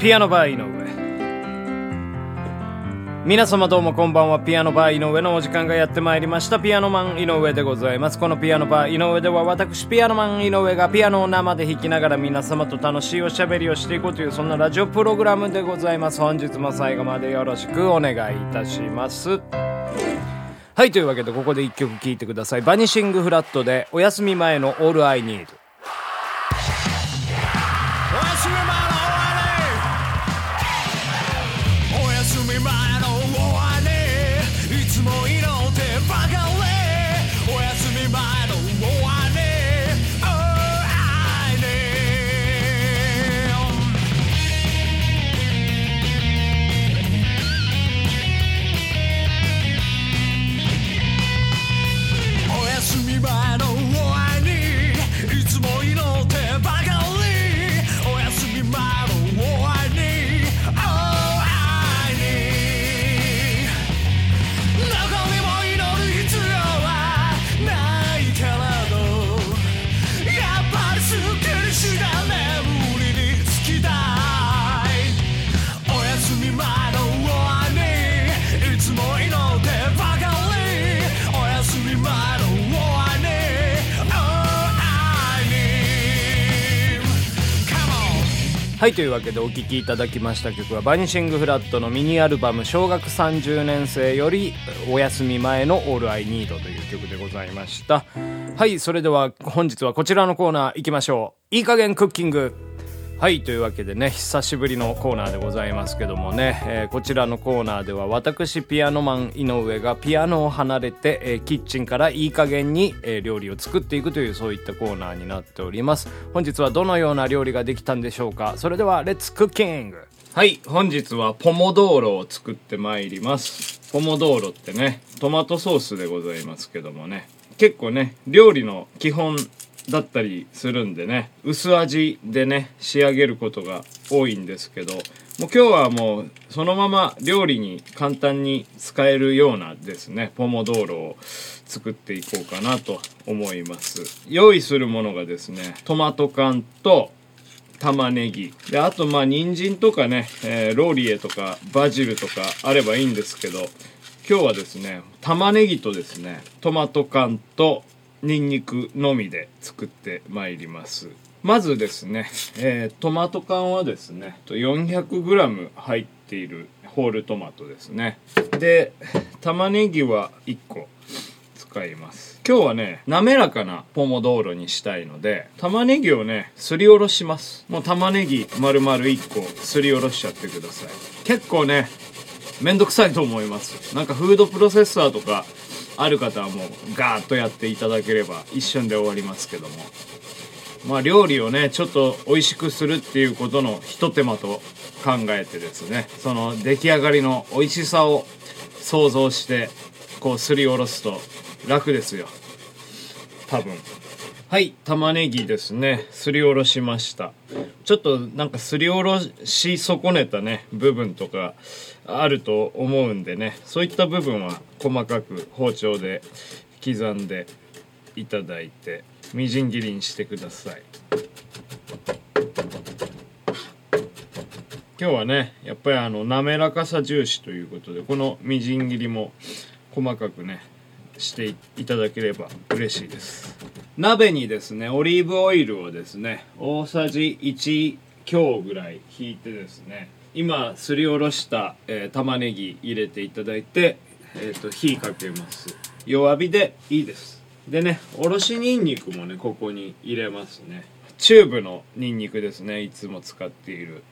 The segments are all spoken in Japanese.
ピアノバー井上、皆様どうもこんばんは。ピアノバー井上のお時間がやってまいりました。ピアノマン井上でございます。このピアノバー井上では、私ピアノマン井上がピアノを生で弾きながら皆様と楽しいおしゃべりをしていこうという、そんなラジオプログラムでございます。本日も最後までよろしくお願いいたします。はい、というわけでここで1曲聴いてください。バニシングフラットでお休み前のオールアイニード。はい、というわけでお聴きいただきました曲はバニシングフラットのミニアルバム小学30年生よりお休み前のオールアイニードという曲でございました。はい、それでは本日はこちらのコーナー行きましょう。いい加減クッキング。はい、というわけでね、久しぶりのコーナーでございますけどもね、こちらのコーナーでは私ピアノマン井上がピアノを離れて、キッチンからいい加減に、料理を作っていくという、そういったコーナーになっております。本日はどのような料理ができたんでしょうか。それではレッツクッキング。はい、本日はポモドーロを作ってまいります。ポモドーロってね、トマトソースでございますけどもね、結構ね料理の基本だったりするんでね、薄味でね仕上げることが多いんですけど、もう今日はもうそのまま料理に簡単に使えるようなですねポモドーロを作っていこうかなと思います。用意するものがですね、トマト缶と玉ねぎで、あとまあ人参とかね、ローリエとかバジルとかあればいいんですけど、今日はですね玉ねぎとですねトマト缶とニンニクのみで作ってまいります。まずですね、トマト缶はですね 400g 入っているホールトマトですね。で玉ねぎは1個使います。今日はね滑らかなポモドーロにしたいので、玉ねぎをねすりおろします。もう玉ねぎ丸々1個すりおろしちゃってください。結構ねめんどくさいと思います。なんかフードプロセッサーとかある方はもうガーッとやっていただければ一瞬で終わりますけども、まあ料理をねちょっと美味しくするっていうことの一手間と考えてですね、その出来上がりの美味しさを想像してこうすりおろすと楽ですよ、多分。はい、玉ねぎですねすりおろしました。ちょっとなんかすりおろし損ねたね部分とかあると思うんでね、そういった部分は細かく包丁で刻んでいただいてみじん切りにしてください。今日はねやっぱり滑らかさ重視ということで、このみじん切りも細かくねしていただければ嬉しいです。鍋にですねオリーブオイルをですね大さじ1強ぐらい引いてですね、今すりおろした、玉ねぎ入れていただいて、火かけます。弱火でいいです。でねおろしにんにくもねここに入れますね。チューブのにんにくですね、いつも使っている、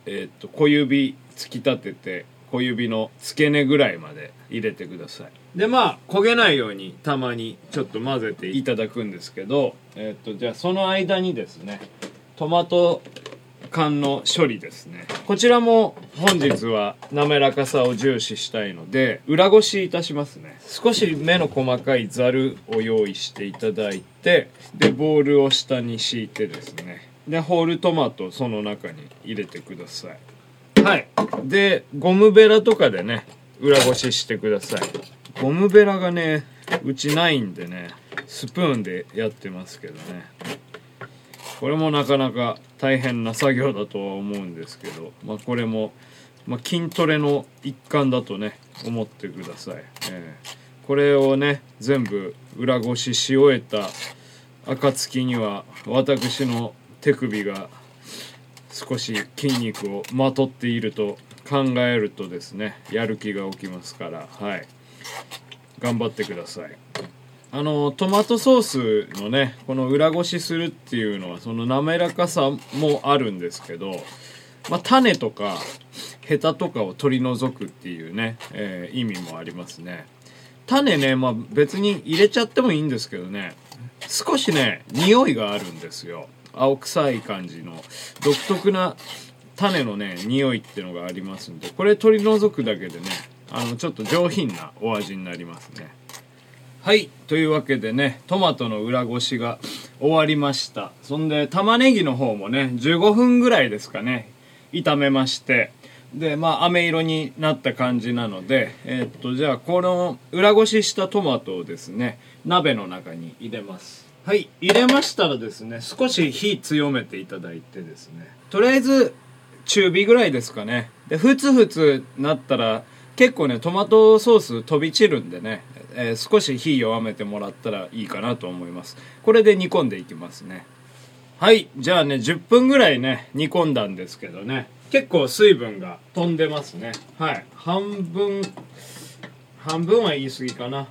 小指突き立てて小指の付け根ぐらいまで入れてください。でまあ焦げないようにたまにちょっと混ぜていただくんですけど、じゃあその間にですねトマト缶の処理ですね、こちらも本日は滑らかさを重視したいので裏ごしいたしますね。少し目の細かいざるを用意していただいて、でボウルを下に敷いてですね、でホールトマトその中に入れてください。はい、でゴムベラとかでね裏ごししてください。ゴムベラがねうちないんでねスプーンでやってますけどね、これもなかなか大変な作業だとは思うんですけど、まあ、これも、まあ、筋トレの一環だとね思ってください、これをね全部裏ごしし終えた暁には私の手首が少し筋肉をまとっていると考えるとですね、やる気が起きますから、はい、頑張ってください。トマトソースのねこの裏ごしするっていうのはその滑らかさもあるんですけど、まあ、種とかヘタとかを取り除くっていうね、意味もありますね。種ね、まあ、別に入れちゃってもいいんですけどね、少しね匂いがあるんですよ。青臭い感じの独特な種のね匂いっていうのがありますんで、これ取り除くだけでねちょっと上品なお味になりますね。はい、というわけでねトマトの裏ごしが終わりました。そんで玉ねぎの方もね15分ぐらいですかね炒めまして、でまあ飴色になった感じなのでじゃあこの裏ごししたトマトをですね鍋の中に入れます。はい、入れましたらですね少し火強めていただいてですね、とりあえず中火ぐらいですかね。でふつふつなったら結構ねトマトソース飛び散るんでね、少し火弱めてもらったらいいかなと思います。これで煮込んでいきますね。はい、じゃあね10分ぐらいね煮込んだんですけどね、結構水分が飛んでますね。はい、半分は言い過ぎかな。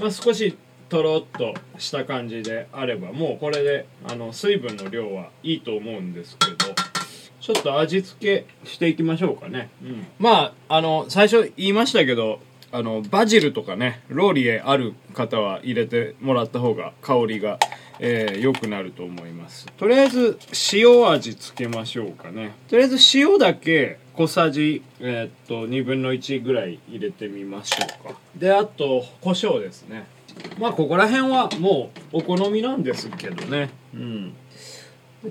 まあ、少しとろっとした感じであればもうこれで水分の量はいいと思うんですけど、ちょっと味付けしていきましょうかね。まあ最初言いましたけどバジルとかねローリエある方は入れてもらった方が香りが、良くなると思います。とりあえず塩味つけましょうかね。とりあえず塩だけ小さじ、2分の1ぐらい入れてみましょうか。であと胡椒ですね。まあここら辺はもうお好みなんですけどね、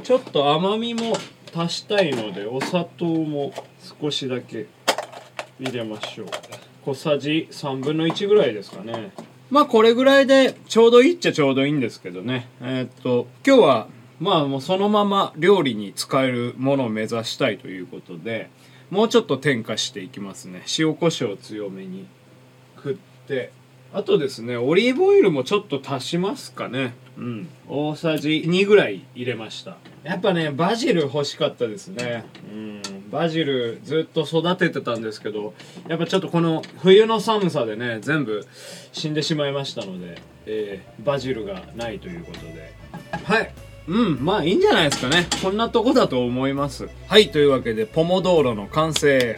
ちょっと甘みも足したいのでお砂糖も少しだけ入れましょう。小さじ3分の1ぐらいですかね。まあこれぐらいでちょうどいいっちゃちょうどいいんですけどね。今日はまあもうそのまま料理に使えるものを目指したいということで、もうちょっと添加していきますね。塩コショウ強めに振って、あとですねオリーブオイルもちょっと足しますかね。大さじ2ぐらい入れました。やっぱねバジル欲しかったですね。バジルずっと育ててたんですけど、やっぱちょっとこの冬の寒さでね全部死んでしまいましたので、バジルがないということで、はい、まあいいんじゃないですかね。こんなとこだと思います。はい、というわけでポモドーロの完成。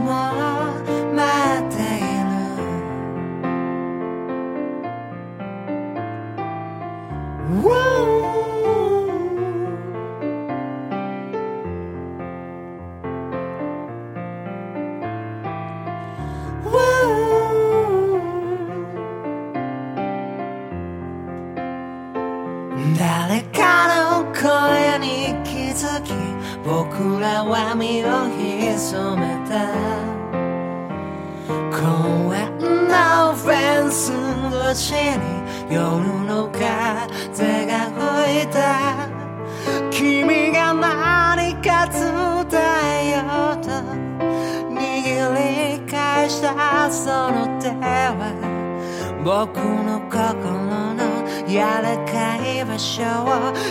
もう待っている。誰かの声に気づき僕らは身を潜めた。公園のフェンス越しに夜の風が吹いた。君が何か伝えようと握り返したその手は僕の心の柔らかい場所を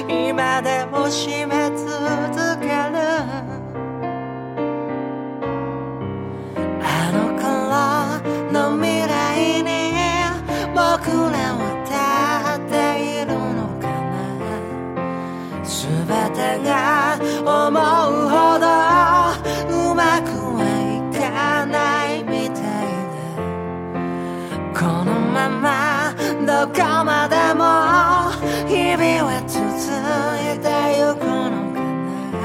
今でも締め続ける。あの頃の未来に僕らは立っているのかな。全てが思うほどうまくはいかないみたいだ。このどこまでも日々は続いてゆくのかな。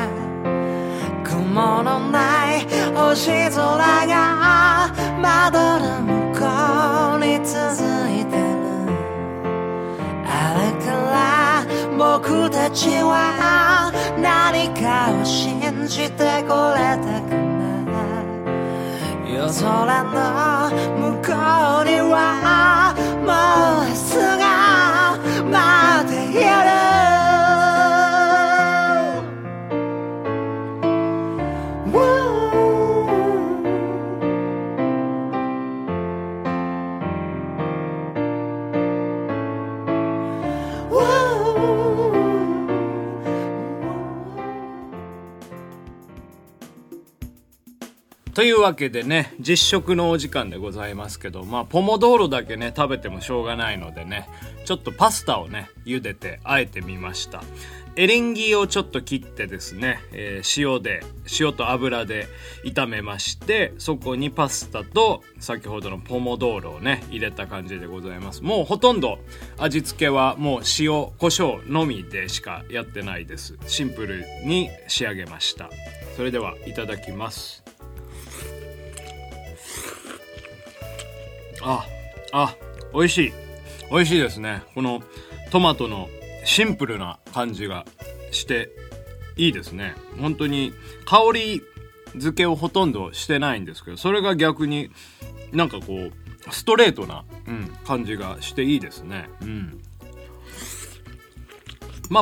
ものない星空が窓の向こうに続いてる。あれから僕たちは何かを信じてこれたかな。夜空の向こうにはもう明日が待っている。というわけでね、実食のお時間でございますけど、ポモドーロだけね、食べてもしょうがないのでね、ちょっとパスタをね、茹でてあえてみました。エリンギをちょっと切ってですね、塩と油で炒めまして、そこにパスタと先ほどのポモドーロをね、入れた感じでございます。もうほとんど味付けはもう塩、胡椒のみでしかやってないです。シンプルに仕上げました。それではいただきます。美味しい。美味しいですね。このトマトのシンプルな感じがしていいですね。本当に香り付けをほとんどしてないんですけど、それが逆になんかこうストレートな、感じがしていいですね。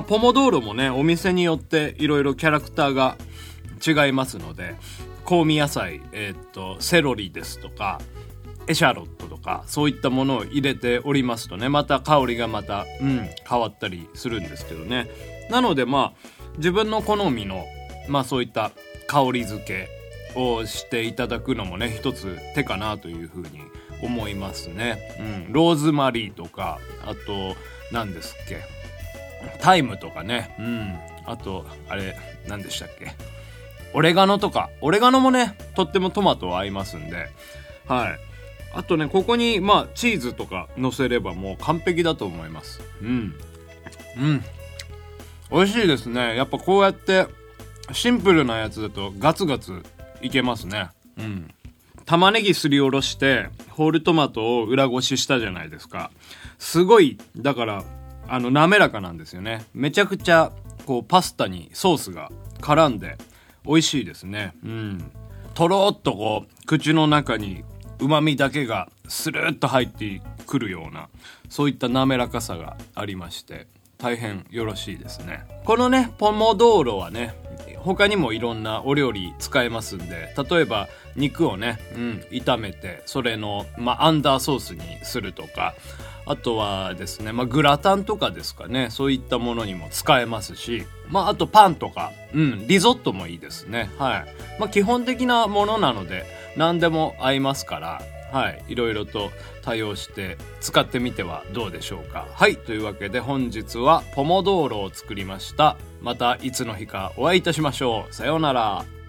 ポモドーロもね、お店によっていろいろキャラクターが違いますので、香味野菜、セロリですとかエシャロットとかそういったものを入れておりますとね、また香りが変わったりするんですけどね。なので自分の好みのそういった香り付けをしていただくのもね、一つ手かなというふうに思いますね。ローズマリーとか、あと何ですっけ、タイムとかね、あとあれ何でしたっけ、オレガノとか。オレガノもね、とってもトマト合いますんで、あとね、ここにチーズとか乗せればもう完璧だと思います。美味しいですね。やっぱこうやってシンプルなやつだとガツガツいけますね。玉ねぎすりおろしてホールトマトを裏ごししたじゃないですか。すごい、だから滑らかなんですよね。めちゃくちゃこうパスタにソースが絡んで美味しいですね。とろーっとこう口の中に旨味だけがスルッと入ってくるような、そういった滑らかさがありまして、大変よろしいですね。このねポモドーロはね、他にもいろんなお料理使えますんで、例えば肉をね、炒めてそれの、アンダーソースにするとか、あとはですね、グラタンとかですかね、そういったものにも使えますし、あとパンとか、リゾットもいいですね。基本的なものなので何でも合いますから、いろいろと対応して使ってみてはどうでしょうか。というわけで本日はポモドーロを作りました。またいつの日かお会いいたしましょう。さようなら。